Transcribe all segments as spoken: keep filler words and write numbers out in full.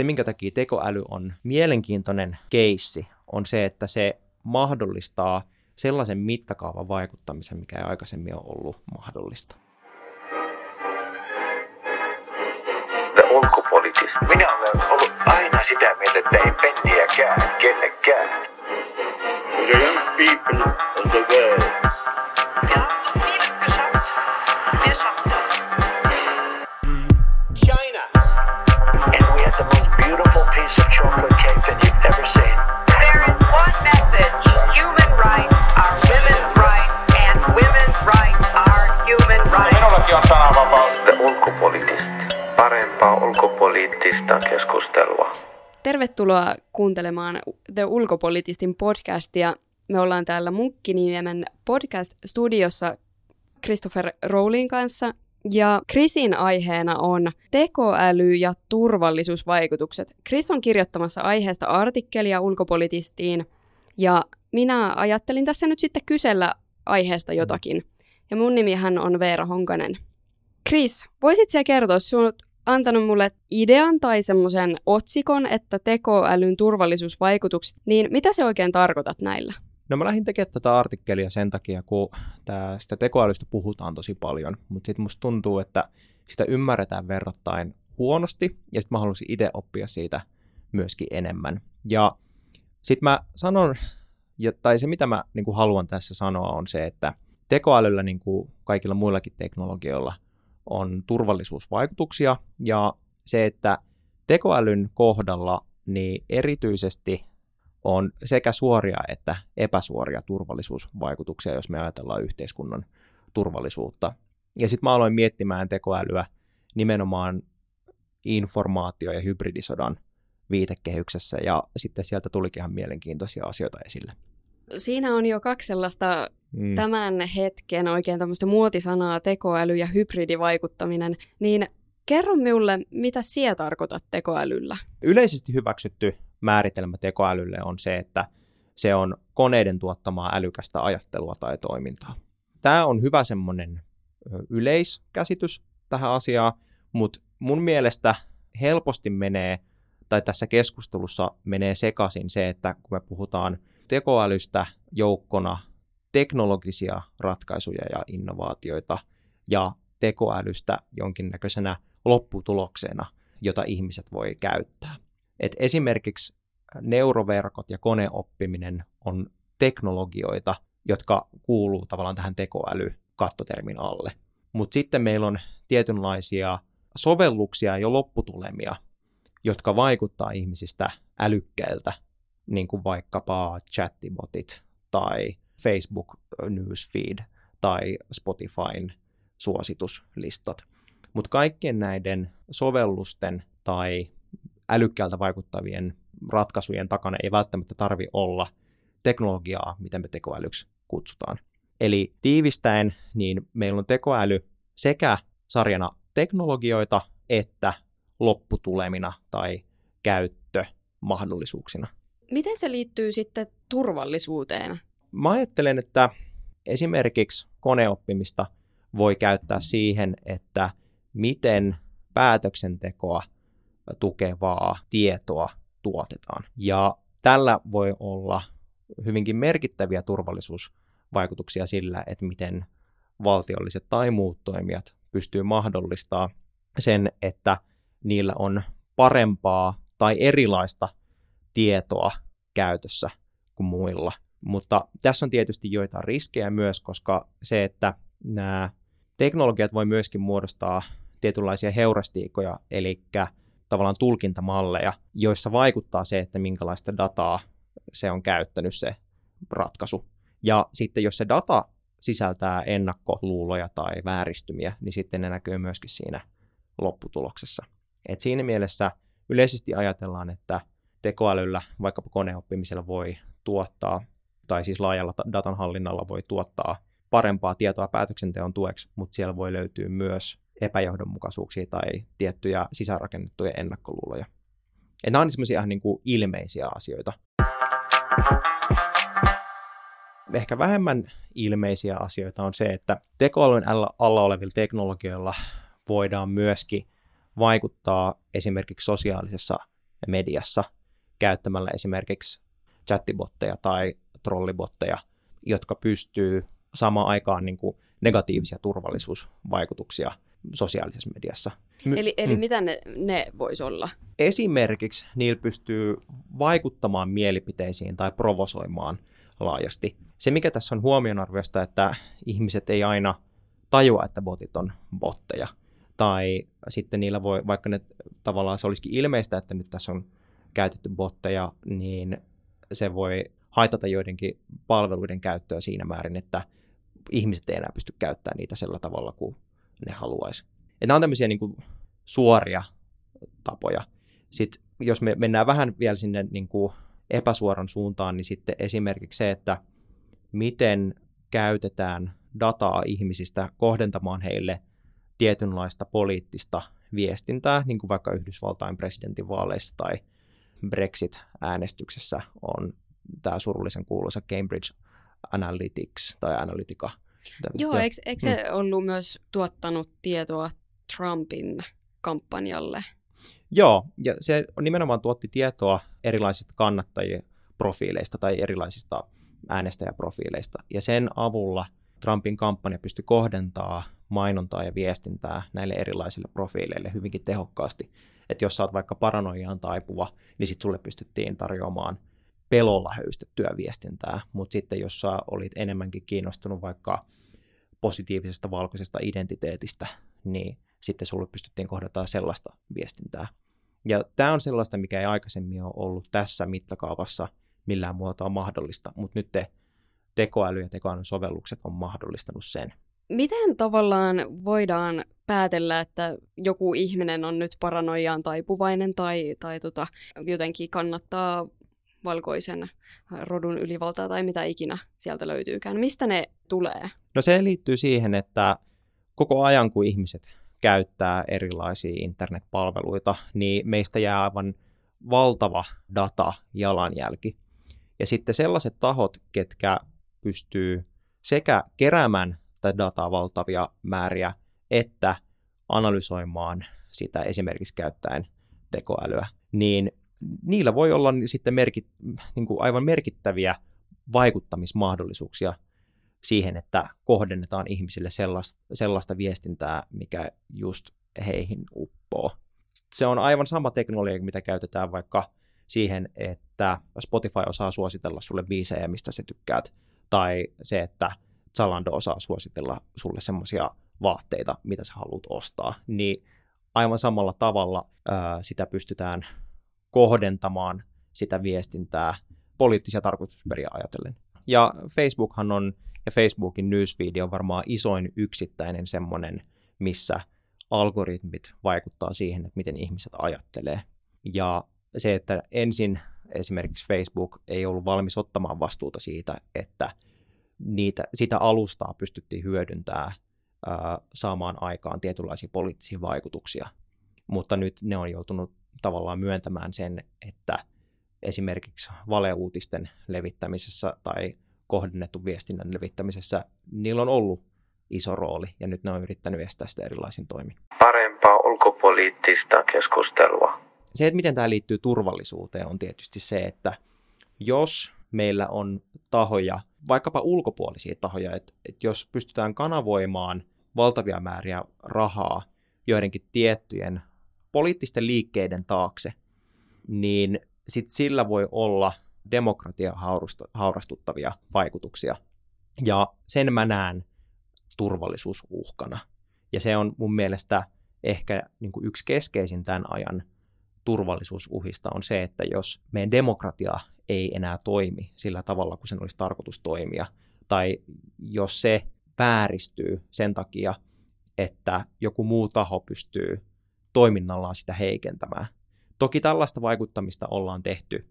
se, minkä takia tekoäly on mielenkiintoinen keissi, on se, että se mahdollistaa sellaisen mittakaavan vaikuttamisen, mikä ei aikaisemmin ole ollut mahdollista. Ulkopolitisti. Minä olen ollut aina sitä mieltä, että ei penniäkään kellekään. The young people of the world. Wir haben so vieles geschafft. Wir schaffen das. China. And we had the most beautiful piece of chocolate cake that you've ever seen. There is one message. Human rights are women's rights and women's rights are human rights. Minullakin on sananvapaus. The Ulkopolitisti. Parempaa ulkopoliittista keskustelua. Tervetuloa kuuntelemaan The Ulkopolitistin podcastia. Me ollaan täällä Munkkiniemen podcast-studiossa Christopher Rowlingin kanssa. Ja Chrisin aiheena on tekoäly ja turvallisuusvaikutukset. Chris on kirjoittamassa aiheesta artikkelia Ulkopolitistiin. Ja minä ajattelin tässä nyt sitten kysellä aiheesta jotakin. Ja mun nimihän on Veera Honkonen. Chris, voisit sä kertoa, sinut antanut mulle idean tai semmoisen otsikon, että tekoälyn turvallisuusvaikutukset, niin mitä se oikein tarkoitat näillä? No mä lähdin tekemään tätä artikkelia sen takia, kun tästä tekoälystä puhutaan tosi paljon, mutta sitten musta tuntuu, että sitä ymmärretään verrattain huonosti, ja sitten mä haluaisin itse oppia siitä myöskin enemmän. Ja sitten mä sanon, tai se mitä mä niin kuin haluan tässä sanoa on se, että tekoälyllä niin kuin kaikilla muillakin teknologioilla on turvallisuusvaikutuksia, ja se, että tekoälyn kohdalla niin erityisesti on sekä suoria että epäsuoria turvallisuusvaikutuksia, jos me ajatellaan yhteiskunnan turvallisuutta. Ja sitten mä aloin miettimään tekoälyä nimenomaan informaatio- ja hybridisodan viitekehyksessä, ja sitten sieltä tulikin ihan mielenkiintoisia asioita esille. Siinä on jo kaksi sellaista mm. tämän hetken oikein tämmöistä muotisanaa, tekoäly ja hybridivaikuttaminen. Niin kerro minulle, mitä sinä tarkoitat tekoälyllä? Yleisesti hyväksytty määritelmä tekoälylle on se, että se on koneiden tuottamaa älykästä ajattelua tai toimintaa. Tämä on hyvä semmoinen yleiskäsitys tähän asiaan, mutta mun mielestä helposti menee, tai tässä keskustelussa menee sekaisin se, että kun me puhutaan tekoälystä joukkona teknologisia ratkaisuja ja innovaatioita ja tekoälystä jonkinnäköisenä lopputuloksena, jota ihmiset voi käyttää. Et esimerkiksi neuroverkot ja koneoppiminen on teknologioita, jotka kuuluu tavallaan tähän tekoälykattotermin alle. Mutta sitten meillä on tietynlaisia sovelluksia ja lopputulemia, jotka vaikuttaa ihmisistä älykkäiltä, niin kuin vaikkapa chattibotit tai Facebook newsfeed tai Spotifyn suosituslistat. Mutta kaikkien näiden sovellusten tai älykkäältä vaikuttavien ratkaisujen takana ei välttämättä tarvitse olla teknologiaa, mitä me tekoälyksi kutsutaan. Eli tiivistäen, niin meillä on tekoäly sekä sarjana teknologioita että lopputulemina tai käyttömahdollisuuksina. Miten se liittyy sitten turvallisuuteen? Mä ajattelen, että esimerkiksi koneoppimista voi käyttää siihen, että miten päätöksentekoa tukevaa tietoa tuotetaan. Ja tällä voi olla hyvinkin merkittäviä turvallisuusvaikutuksia sillä, että miten valtiolliset tai muut toimijat pystyy mahdollistamaan sen, että niillä on parempaa tai erilaista tietoa käytössä kuin muilla. Mutta tässä on tietysti joitain riskejä myös, koska se, että nämä teknologiat voi myöskin muodostaa tietynlaisia heurastiikkoja, eli tavallaan tulkintamalleja, joissa vaikuttaa se, että minkälaista dataa se on käyttänyt se ratkaisu. Ja sitten jos se data sisältää ennakkoluuloja tai vääristymiä, niin sitten ne näkyy myöskin siinä lopputuloksessa. Et siinä mielessä yleisesti ajatellaan, että tekoälyllä, vaikkapa koneoppimisella voi tuottaa, tai siis laajalla datan hallinnalla voi tuottaa parempaa tietoa päätöksenteon tueksi, mutta siellä voi löytyä myös epäjohdonmukaisuuksia tai tiettyjä sisäänrakennettuja ennakkoluuloja. Ja nämä on sellaisia ihan niin kuin ilmeisiä asioita. Ehkä vähemmän ilmeisiä asioita on se, että tekoälyn alla olevilla teknologioilla voidaan myöskin vaikuttaa esimerkiksi sosiaalisessa mediassa käyttämällä esimerkiksi chattibotteja tai trollibotteja, jotka pystyy saamaan aikaan niin kuin negatiivisia turvallisuusvaikutuksia sosiaalisessa mediassa. Eli, eli mm. mitä ne, ne voisi olla? Esimerkiksi niillä pystyy vaikuttamaan mielipiteisiin tai provosoimaan laajasti. Se, mikä tässä on huomionarvoista, että ihmiset ei aina tajua, että botit on botteja. Tai sitten niillä voi, vaikka ne tavallaan se olisikin ilmeistä, että nyt tässä on käytetty botteja, niin se voi haitata joidenkin palveluiden käyttöä siinä määrin, että ihmiset ei enää pysty käyttämään niitä sillä tavalla kuin ne haluaisi. Ja nämä on tämmöisiä niin kuin suoria tapoja. Sitten jos me mennään vähän vielä sinne niin kuin epäsuoran suuntaan, niin sitten esimerkiksi se, että miten käytetään dataa ihmisistä kohdentamaan heille tietynlaista poliittista viestintää, niin kuin vaikka Yhdysvaltain presidentinvaaleissa tai Brexit-äänestyksessä on tämä surullisen kuuluisa Cambridge Analytics tai Analytica. Joo, eikö, eikö se mm. ollut myös tuottanut tietoa Trumpin kampanjalle? Joo, ja se nimenomaan tuotti tietoa erilaisista kannattajien profiileista tai erilaisista äänestäjäprofiileista. Ja sen avulla Trumpin kampanja pystyi kohdentaa mainontaa ja viestintää näille erilaisille profiileille hyvinkin tehokkaasti. Että jos sä oot vaikka paranoiaan taipuva, niin sitten sulle pystyttiin tarjoamaan pelolla höystettyä viestintää, mutta sitten jos sä olit enemmänkin kiinnostunut vaikka positiivisesta valkoisesta identiteetistä, niin sitten sulle pystyttiin kohdataan sellaista viestintää. Ja tämä on sellaista, mikä ei aikaisemmin ole ollut tässä mittakaavassa millään muotoa mahdollista, mutta nyt te tekoäly ja tekoälyn sovellukset on mahdollistanut sen. Miten tavallaan voidaan päätellä, että joku ihminen on nyt paranoiaan taipuvainen tai, tai tota, jotenkin kannattaa valkoisen rodun ylivaltaa tai mitä ikinä sieltä löytyykään? Mistä ne tulee? No se liittyy siihen, että koko ajan kun ihmiset käyttää erilaisia internetpalveluita, niin meistä jää aivan valtava data jalanjälki. Ja sitten sellaiset tahot, ketkä pystyy sekä keräämään tätä dataa valtavia määriä, että analysoimaan sitä esimerkiksi käyttäen tekoälyä, niin niillä voi olla sitten merkit, niin kuin aivan merkittäviä vaikuttamismahdollisuuksia siihen, että kohdennetaan ihmisille sellaista, sellaista viestintää, mikä just heihin uppoo. Se on aivan sama teknologia, mitä käytetään vaikka siihen, että Spotify osaa suositella sulle biisejä, mistä sä tykkäät, tai se, että Zalando osaa suositella sulle semmoisia vaatteita, mitä sä haluat ostaa, niin aivan samalla tavalla ää, sitä pystytään kohdentamaan sitä viestintää poliittisia tarkoitusperiä ajatellen. Ja Facebookhan on, ja Facebookin newsfeed on varmaan isoin yksittäinen semmoinen, missä algoritmit vaikuttaa siihen, että miten ihmiset ajattelee. Ja se, että ensin esimerkiksi Facebook ei ollut valmis ottamaan vastuuta siitä, että niitä, sitä alustaa pystyttiin hyödyntämään ää, saamaan aikaan tietynlaisia poliittisia vaikutuksia, mutta nyt ne on joutunut tavallaan myöntämään sen, että esimerkiksi valeuutisten levittämisessä tai kohdennettu viestinnän levittämisessä niillä on ollut iso rooli, ja nyt ne on yrittänyt estää sitä erilaisin toimin. Parempaa ulkopoliittista keskustelua. Se, että miten tämä liittyy turvallisuuteen, on tietysti se, että jos meillä on tahoja, vaikkapa ulkopuolisia tahoja, että, että jos pystytään kanavoimaan valtavia määriä rahaa joidenkin tiettyjen poliittisten liikkeiden taakse, niin sit sillä voi olla demokratiaa haurastuttavia vaikutuksia. Ja sen mä näen turvallisuusuhkana. Ja se on mun mielestä ehkä niin kuin yksi keskeisin tämän ajan turvallisuusuhista on se, että jos meidän demokratia ei enää toimi sillä tavalla, kun sen olisi tarkoitus toimia, tai jos se vääristyy sen takia, että joku muu taho pystyy toiminnallaan sitä heikentämään. Toki tällaista vaikuttamista ollaan tehty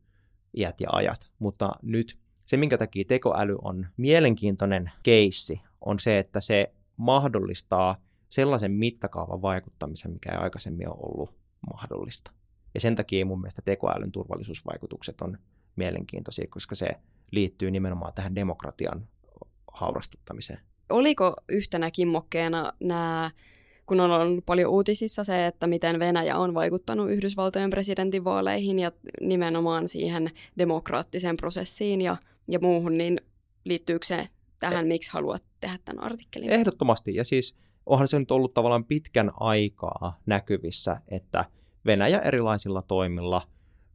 iät ja ajat, mutta nyt se, minkä takia tekoäly on mielenkiintoinen keissi, on se, että se mahdollistaa sellaisen mittakaavan vaikuttamisen, mikä ei aikaisemmin ole ollut mahdollista. Ja sen takia mun mielestä tekoälyn turvallisuusvaikutukset on mielenkiintoisia, koska se liittyy nimenomaan tähän demokratian haurastuttamiseen. Oliko yhtenä kimmokkeena nämä kun on ollut paljon uutisissa se, että miten Venäjä on vaikuttanut Yhdysvaltojen presidentinvaaleihin ja nimenomaan siihen demokraattiseen prosessiin ja, ja muuhun, niin liittyykö se tähän, miksi haluat tehdä tämän artikkelin? Ehdottomasti, ja siis onhan se nyt ollut tavallaan pitkän aikaa näkyvissä, että Venäjä erilaisilla toimilla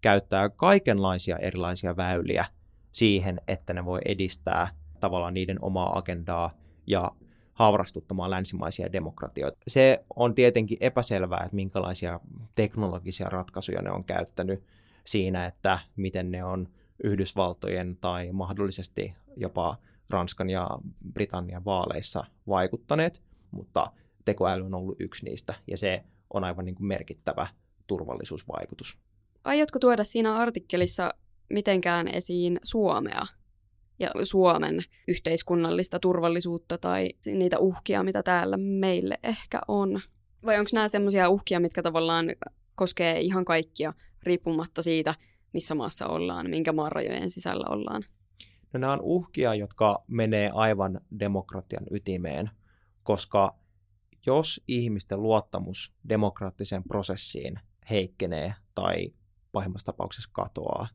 käyttää kaikenlaisia erilaisia väyliä siihen, että ne voi edistää tavallaan niiden omaa agendaa ja haurastuttamaan länsimaisia demokratioita. Se on tietenkin epäselvää, että minkälaisia teknologisia ratkaisuja ne on käyttänyt siinä, että miten ne on Yhdysvaltojen tai mahdollisesti jopa Ranskan ja Britannian vaaleissa vaikuttaneet, mutta tekoäly on ollut yksi niistä, ja se on aivan niin kuin merkittävä turvallisuusvaikutus. Aiotko tuoda siinä artikkelissa mitenkään esiin Suomea ja Suomen yhteiskunnallista turvallisuutta tai niitä uhkia, mitä täällä meille ehkä on? Vai onko nämä sellaisia uhkia, mitkä tavallaan koskee ihan kaikkia, riippumatta siitä, missä maassa ollaan, minkä maan rajojen sisällä ollaan? No, nämä on uhkia, jotka menee aivan demokratian ytimeen, koska jos ihmisten luottamus demokraattiseen prosessiin heikkenee tai pahimmassa tapauksessa katoaa,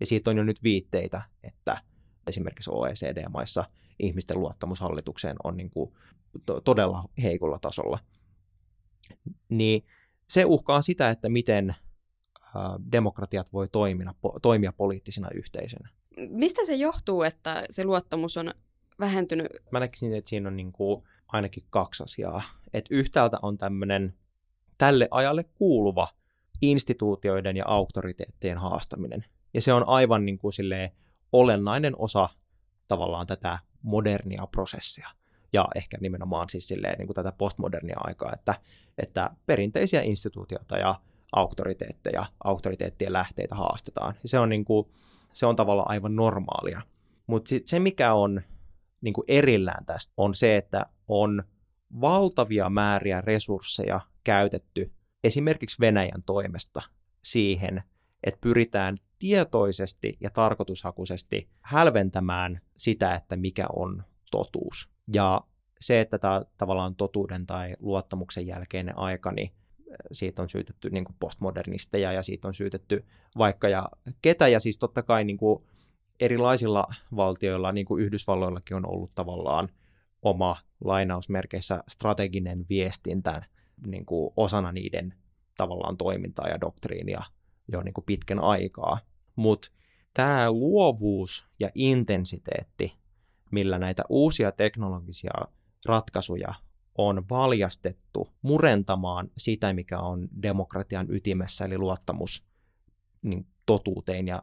ja siitä on jo nyt viitteitä, että esimerkiksi O E C D-maissa ihmisten luottamus hallitukseen on niin kuin to- todella heikolla tasolla, niin se uhkaa sitä, että miten demokratiat voi toimia, po- toimia poliittisina yhteisönä. Mistä se johtuu, että se luottamus on vähentynyt? Mä näkisin, että siinä on niin kuin ainakin kaksi asiaa. Et yhtäältä on tämmöinen tälle ajalle kuuluva instituutioiden ja auktoriteettien haastaminen. Ja se on aivan niin kuin silleen olennainen osa tavallaan tätä modernia prosessia. Ja ehkä nimenomaan siis silleen niin kuin tätä postmodernia aikaa, että, että perinteisiä instituutioita ja auktoriteetteja, auktoriteettien lähteitä haastetaan. Ja se on niin kuin, se on tavallaan aivan normaalia. Mutta se, mikä on niin kuin erillään tästä, on se, että on valtavia määriä resursseja käytetty esimerkiksi Venäjän toimesta siihen, että pyritään tietoisesti ja tarkoitushakuisesti hälventämään sitä, että mikä on totuus. Ja se, että tämä tavallaan totuuden tai luottamuksen jälkeinen aika, niin siitä on syytetty niin kuin postmodernisteja ja siitä on syytetty vaikka ja ketä. Ja siis totta kai niin kuin erilaisilla valtioilla, niin kuin Yhdysvalloillakin on ollut tavallaan oma lainausmerkeissä strateginen viestintä niin kuin osana niiden tavallaan toimintaa ja doktriinia jo niin kuin pitkän aikaa. Mutta tämä luovuus ja intensiteetti, millä näitä uusia teknologisia ratkaisuja on valjastettu murentamaan sitä, mikä on demokratian ytimessä, eli luottamus niin totuuteen ja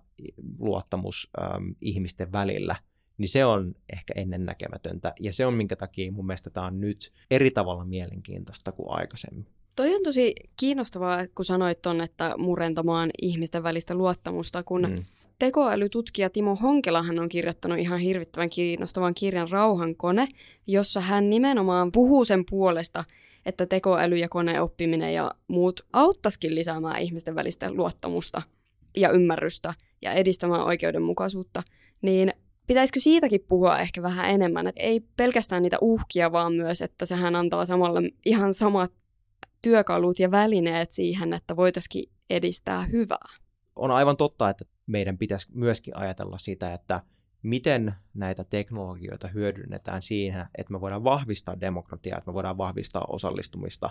luottamus äm, ihmisten välillä, niin se on ehkä ennennäkemätöntä. Ja se on, minkä takia mun mielestä tämä on nyt eri tavalla mielenkiintoista kuin aikaisemmin. Toi on tosi kiinnostavaa, kun sanoit ton, että murentamaan ihmisten välistä luottamusta, kun mm. tekoälytutkija Timo Honkela hän on kirjoittanut ihan hirvittävän kiinnostavan kirjan Rauhankone, jossa hän nimenomaan puhuu sen puolesta, että tekoäly ja koneoppiminen ja muut auttaisikin lisäämään ihmisten välistä luottamusta ja ymmärrystä ja edistämään oikeudenmukaisuutta. Niin pitäisikö siitäkin puhua ehkä vähän enemmän, että ei pelkästään niitä uhkia, vaan myös, että sehän antaa samalla ihan samat työkalut ja välineet siihen, että voitaisiin edistää hyvää. On aivan totta, että meidän pitäisi myöskin ajatella sitä, että miten näitä teknologioita hyödynnetään siinä, että me voidaan vahvistaa demokratiaa, että me voidaan vahvistaa osallistumista,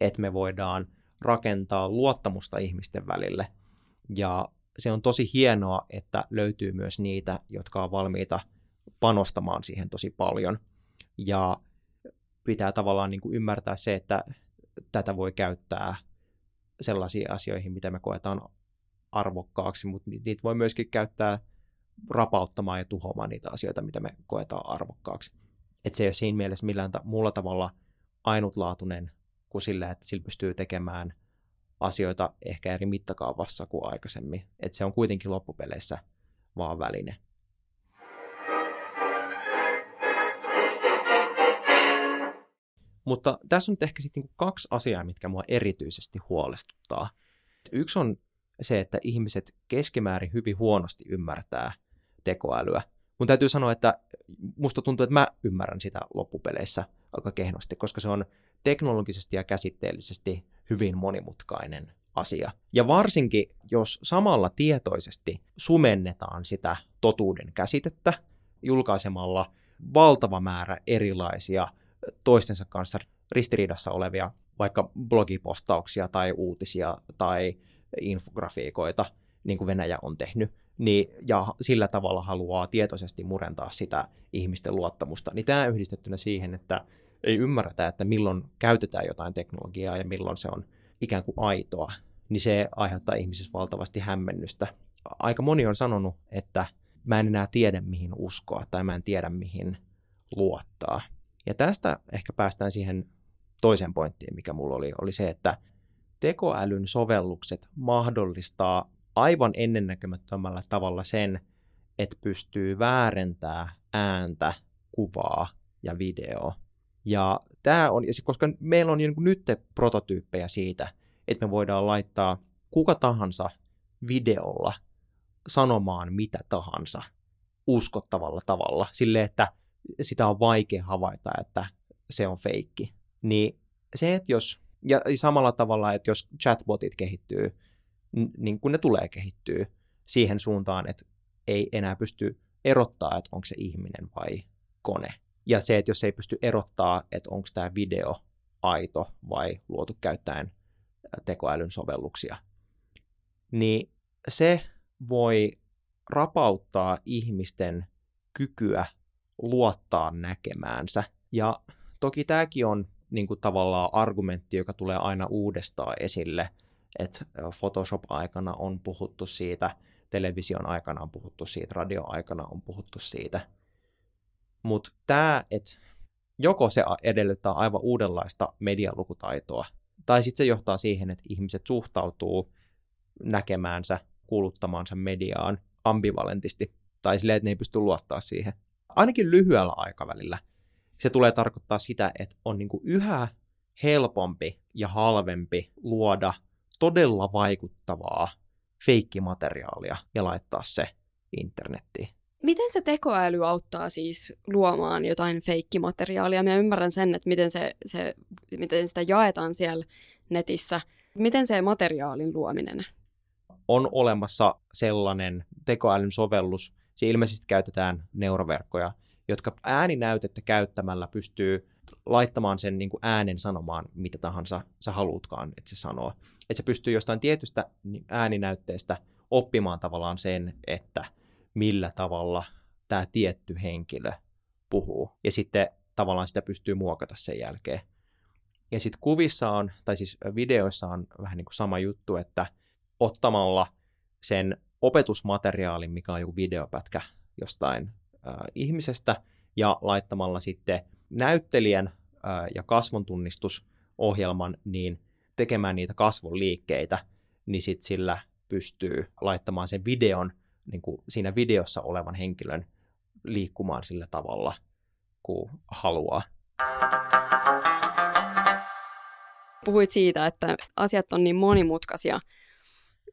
että me voidaan rakentaa luottamusta ihmisten välille. Ja se on tosi hienoa, että löytyy myös niitä, jotka on valmiita panostamaan siihen tosi paljon. Ja pitää tavallaan niin kuin ymmärtää se, että tätä voi käyttää sellaisiin asioihin, mitä me koetaan arvokkaaksi, mutta niitä voi myöskin käyttää rapauttamaan ja tuhoamaan niitä asioita, mitä me koetaan arvokkaaksi. Et se ei ole siinä mielessä millään ta- muulla tavalla ainutlaatuinen kuin sillä, että sillä pystyy tekemään asioita ehkä eri mittakaavassa kuin aikaisemmin. Et se on kuitenkin loppupeleissä vaan väline. Mutta tässä on nyt ehkä sitten kaksi asiaa, mitkä mua erityisesti huolestuttaa. Yksi on se, että ihmiset keskimäärin hyvin huonosti ymmärtää tekoälyä. Mun täytyy sanoa, että musta tuntuu, että mä ymmärrän sitä loppupeleissä aika kehnosti, koska se on teknologisesti ja käsitteellisesti hyvin monimutkainen asia. Ja varsinkin, jos samalla tietoisesti sumennetaan sitä totuuden käsitettä julkaisemalla valtava määrä erilaisia toistensa kanssa ristiriidassa olevia vaikka blogipostauksia tai uutisia tai infografiikoita, niin kuin Venäjä on tehnyt, niin, ja sillä tavalla haluaa tietoisesti murentaa sitä ihmisten luottamusta, niin tämä yhdistettynä siihen, että ei ymmärretä, että milloin käytetään jotain teknologiaa ja milloin se on ikään kuin aitoa, niin se aiheuttaa ihmisissä valtavasti hämmennystä. Aika moni on sanonut, että mä en enää tiedä, mihin uskoa, tai mä en tiedä, mihin luottaa. Ja tästä ehkä päästään siihen toiseen pointtiin, mikä mulla oli, oli se, että tekoälyn sovellukset mahdollistaa aivan ennennäkemättömällä tavalla sen, että pystyy väärentämään ääntä, kuvaa ja videoa. Ja tämä on, koska meillä on nyt prototyyppejä siitä, että me voidaan laittaa kuka tahansa videolla sanomaan mitä tahansa uskottavalla tavalla, silleen, että sitä on vaikea havaita, että se on feikki. Niin se, että jos, ja samalla tavalla, että jos chatbotit kehittyy, niin kuin ne tulee kehittyä siihen suuntaan, että ei enää pysty erottaa, että onko se ihminen vai kone. Ja se, että jos ei pysty erottaa, että onko tämä video aito vai luotu käyttäen tekoälyn sovelluksia, niin se voi rapauttaa ihmisten kykyä luottaa näkemäänsä. Ja toki tämäkin on niin kuin tavallaan argumentti, joka tulee aina uudestaan esille, että Photoshop-aikana on puhuttu siitä, television aikana on puhuttu siitä, radio-aikana on puhuttu siitä. Mutta tämä, että joko se edellyttää aivan uudenlaista medialukutaitoa, tai sitten se johtaa siihen, että ihmiset suhtautuu näkemäänsä, kuuluttamaansa mediaan ambivalentisti, tai silleen, että ne ei pysty luottaa siihen. Ainakin lyhyellä aikavälillä se tulee tarkoittaa sitä, että on niinku yhä helpompi ja halvempi luoda todella vaikuttavaa feikkimateriaalia ja laittaa se internettiin. Miten se tekoäly auttaa siis luomaan jotain feikkimateriaalia? Mä ymmärrän sen, että miten, se, se, miten sitä jaetaan siellä netissä. Miten se materiaalin luominen? On olemassa sellainen tekoälyn sovellus. Siinä ilmeisesti käytetään neuroverkkoja, jotka ääninäytettä käyttämällä pystyy laittamaan sen niin kuin äänen sanomaan mitä tahansa sä haluutkaan, että se sanoo. Että se pystyy jostain tietystä ääninäytteestä oppimaan tavallaan sen, että millä tavalla tämä tietty henkilö puhuu. Ja sitten tavallaan sitä pystyy muokata sen jälkeen. Ja sitten kuvissa on, tai siis videoissa on vähän niin kuin sama juttu, että ottamalla sen opetusmateriaalin, mikä on joku videopätkä jostain äh, ihmisestä, ja laittamalla sitten näyttelijän äh, ja kasvontunnistusohjelman, niin tekemään niitä kasvonliikkeitä, niin sitten sillä pystyy laittamaan sen videon, niin kuin siinä videossa olevan henkilön liikkumaan sillä tavalla, kuin haluaa. Puhuit siitä, että asiat on niin monimutkaisia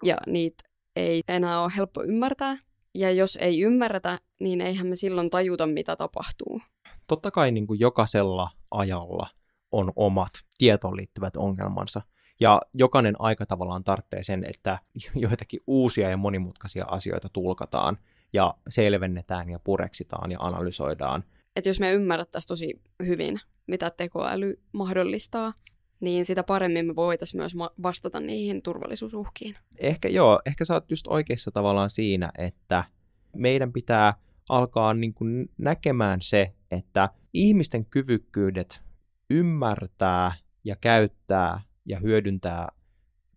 ja niitä ei enää ole helppo ymmärtää. Ja jos ei ymmärretä, niin eihän me silloin tajuta, mitä tapahtuu. Totta kai niin kuin jokaisella ajalla on omat tietoon liittyvät ongelmansa. Ja jokainen aika tavallaan tarvitsee sen, että joitakin uusia ja monimutkaisia asioita tulkataan ja selvennetään ja pureksitaan ja analysoidaan. Että jos me ymmärrettäisiin tosi hyvin, mitä tekoäly mahdollistaa, niin sitä paremmin me voitaisiin myös vastata niihin turvallisuusuhkiin. Ehkä joo, ehkä sä oot just oikeassa tavallaan siinä, että meidän pitää alkaa niin kuin näkemään se, että ihmisten kyvykkyydet ymmärtää ja käyttää ja hyödyntää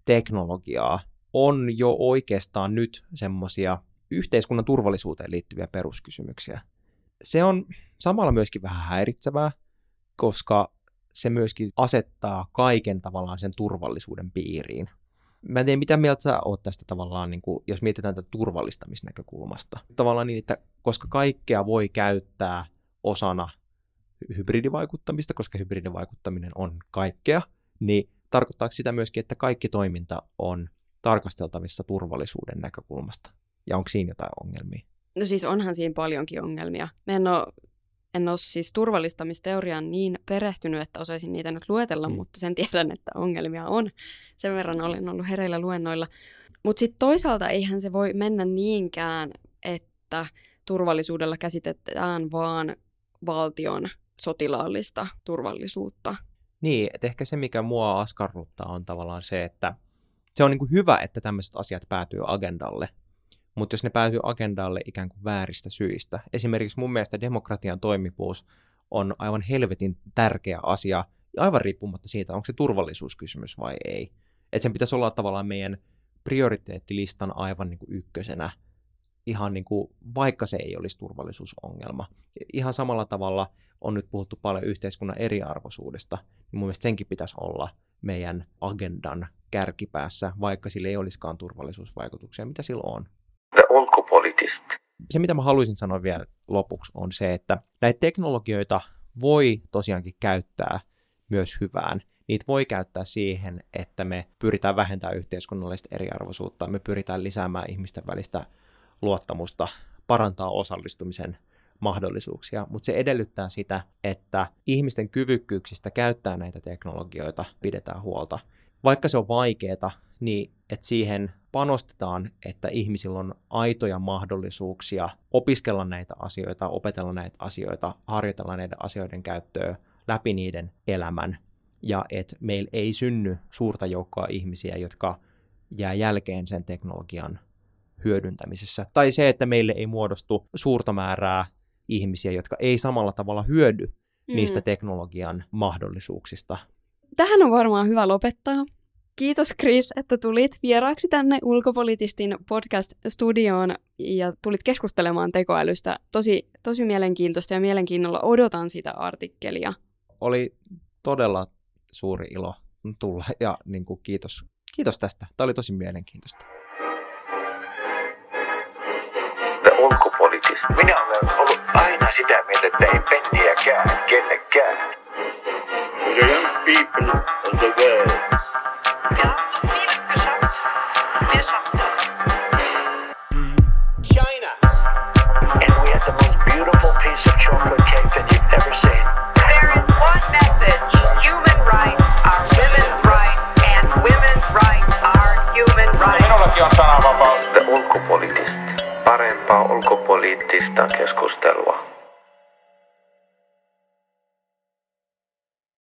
teknologiaa on jo oikeastaan nyt semmoisia yhteiskunnan turvallisuuteen liittyviä peruskysymyksiä. Se on samalla myöskin vähän häiritsevää, koska se myöskin asettaa kaiken tavallaan sen turvallisuuden piiriin. Mä en tiedä, mitä mieltä sä oot tästä tavallaan, niin kuin, jos mietitään tätä turvallistamisnäkökulmasta. Tavallaan niin, että koska kaikkea voi käyttää osana hybridivaikuttamista, koska hybridivaikuttaminen on kaikkea, niin tarkoittaako sitä myöskin, että kaikki toiminta on tarkasteltavissa turvallisuuden näkökulmasta? Ja onko siinä jotain ongelmia? No siis onhan siinä paljonkin ongelmia. Mä en ole En ole siis turvallistamisteoriaan niin perehtynyt, että osaisin niitä nyt luetella, mm. mutta sen tiedän, että ongelmia on. Sen verran olen ollut hereillä luennoilla. Mutta sitten toisaalta eihän se voi mennä niinkään, että turvallisuudella käsitetään vaan valtion sotilaallista turvallisuutta. Niin, että ehkä se, mikä mua askarruttaa, on tavallaan se, että se on niin kuin hyvä, että tämmöiset asiat päätyy agendalle. Mutta jos ne päätyy agendalle ikään kuin vääristä syistä. Esimerkiksi mun mielestä demokratian toimivuus on aivan helvetin tärkeä asia, aivan riippumatta siitä, onko se turvallisuuskysymys vai ei. Että sen pitäisi olla tavallaan meidän prioriteettilistan aivan niin kuin ykkösenä, ihan niin kuin, vaikka se ei olisi turvallisuusongelma. Ihan samalla tavalla on nyt puhuttu paljon yhteiskunnan eriarvoisuudesta, niin mun mielestä senkin pitäisi olla meidän agendan kärkipäässä, vaikka sillä ei olisikaan turvallisuusvaikutuksia, mitä sillä on. Se, mitä mä haluaisin sanoa vielä lopuksi, on se, että näitä teknologioita voi tosiaankin käyttää myös hyvään. Niitä voi käyttää siihen, että me pyritään vähentämään yhteiskunnallista eriarvoisuutta, me pyritään lisäämään ihmisten välistä luottamusta, parantaa osallistumisen mahdollisuuksia, mutta se edellyttää sitä, että ihmisten kyvykkyyksistä käyttää näitä teknologioita pidetään huolta. Vaikka se on vaikeaa, niin että siihen panostetaan, että ihmisillä on aitoja mahdollisuuksia opiskella näitä asioita, opetella näitä asioita, harjoitella näiden asioiden käyttöä läpi niiden elämän. Ja että meillä ei synny suurta joukkoa ihmisiä, jotka jää jälkeen sen teknologian hyödyntämisessä. Tai se, että meille ei muodostu suurta määrää ihmisiä, jotka ei samalla tavalla hyödy mm. niistä teknologian mahdollisuuksista. Tähän on varmaan hyvä lopettaa. Kiitos Chris, että tulit vieraaksi tänne Ulkopolitistin podcast-studioon ja tulit keskustelemaan tekoälystä. Tosi, tosi mielenkiintoista ja mielenkiinnolla odotan sitä artikkelia. Oli todella suuri ilo tulla ja niin kuin, kiitos, kiitos tästä. Tämä oli tosi mielenkiintoista. Ulkopolitista. Minä olen ollut aina sitä mieltä, että ei penniäkään kenellekään. The young people of the world. Wir haben so vieles geschafft. Wir schaffen das. China. And we had the most beautiful piece of chocolate cake that you've ever seen. There is one message. Human rights are women's rights and women's rights are human rights. Minullakin on sananvapaus. The Ulkopolitisti. Parempaa ulkopoliittista keskustelua.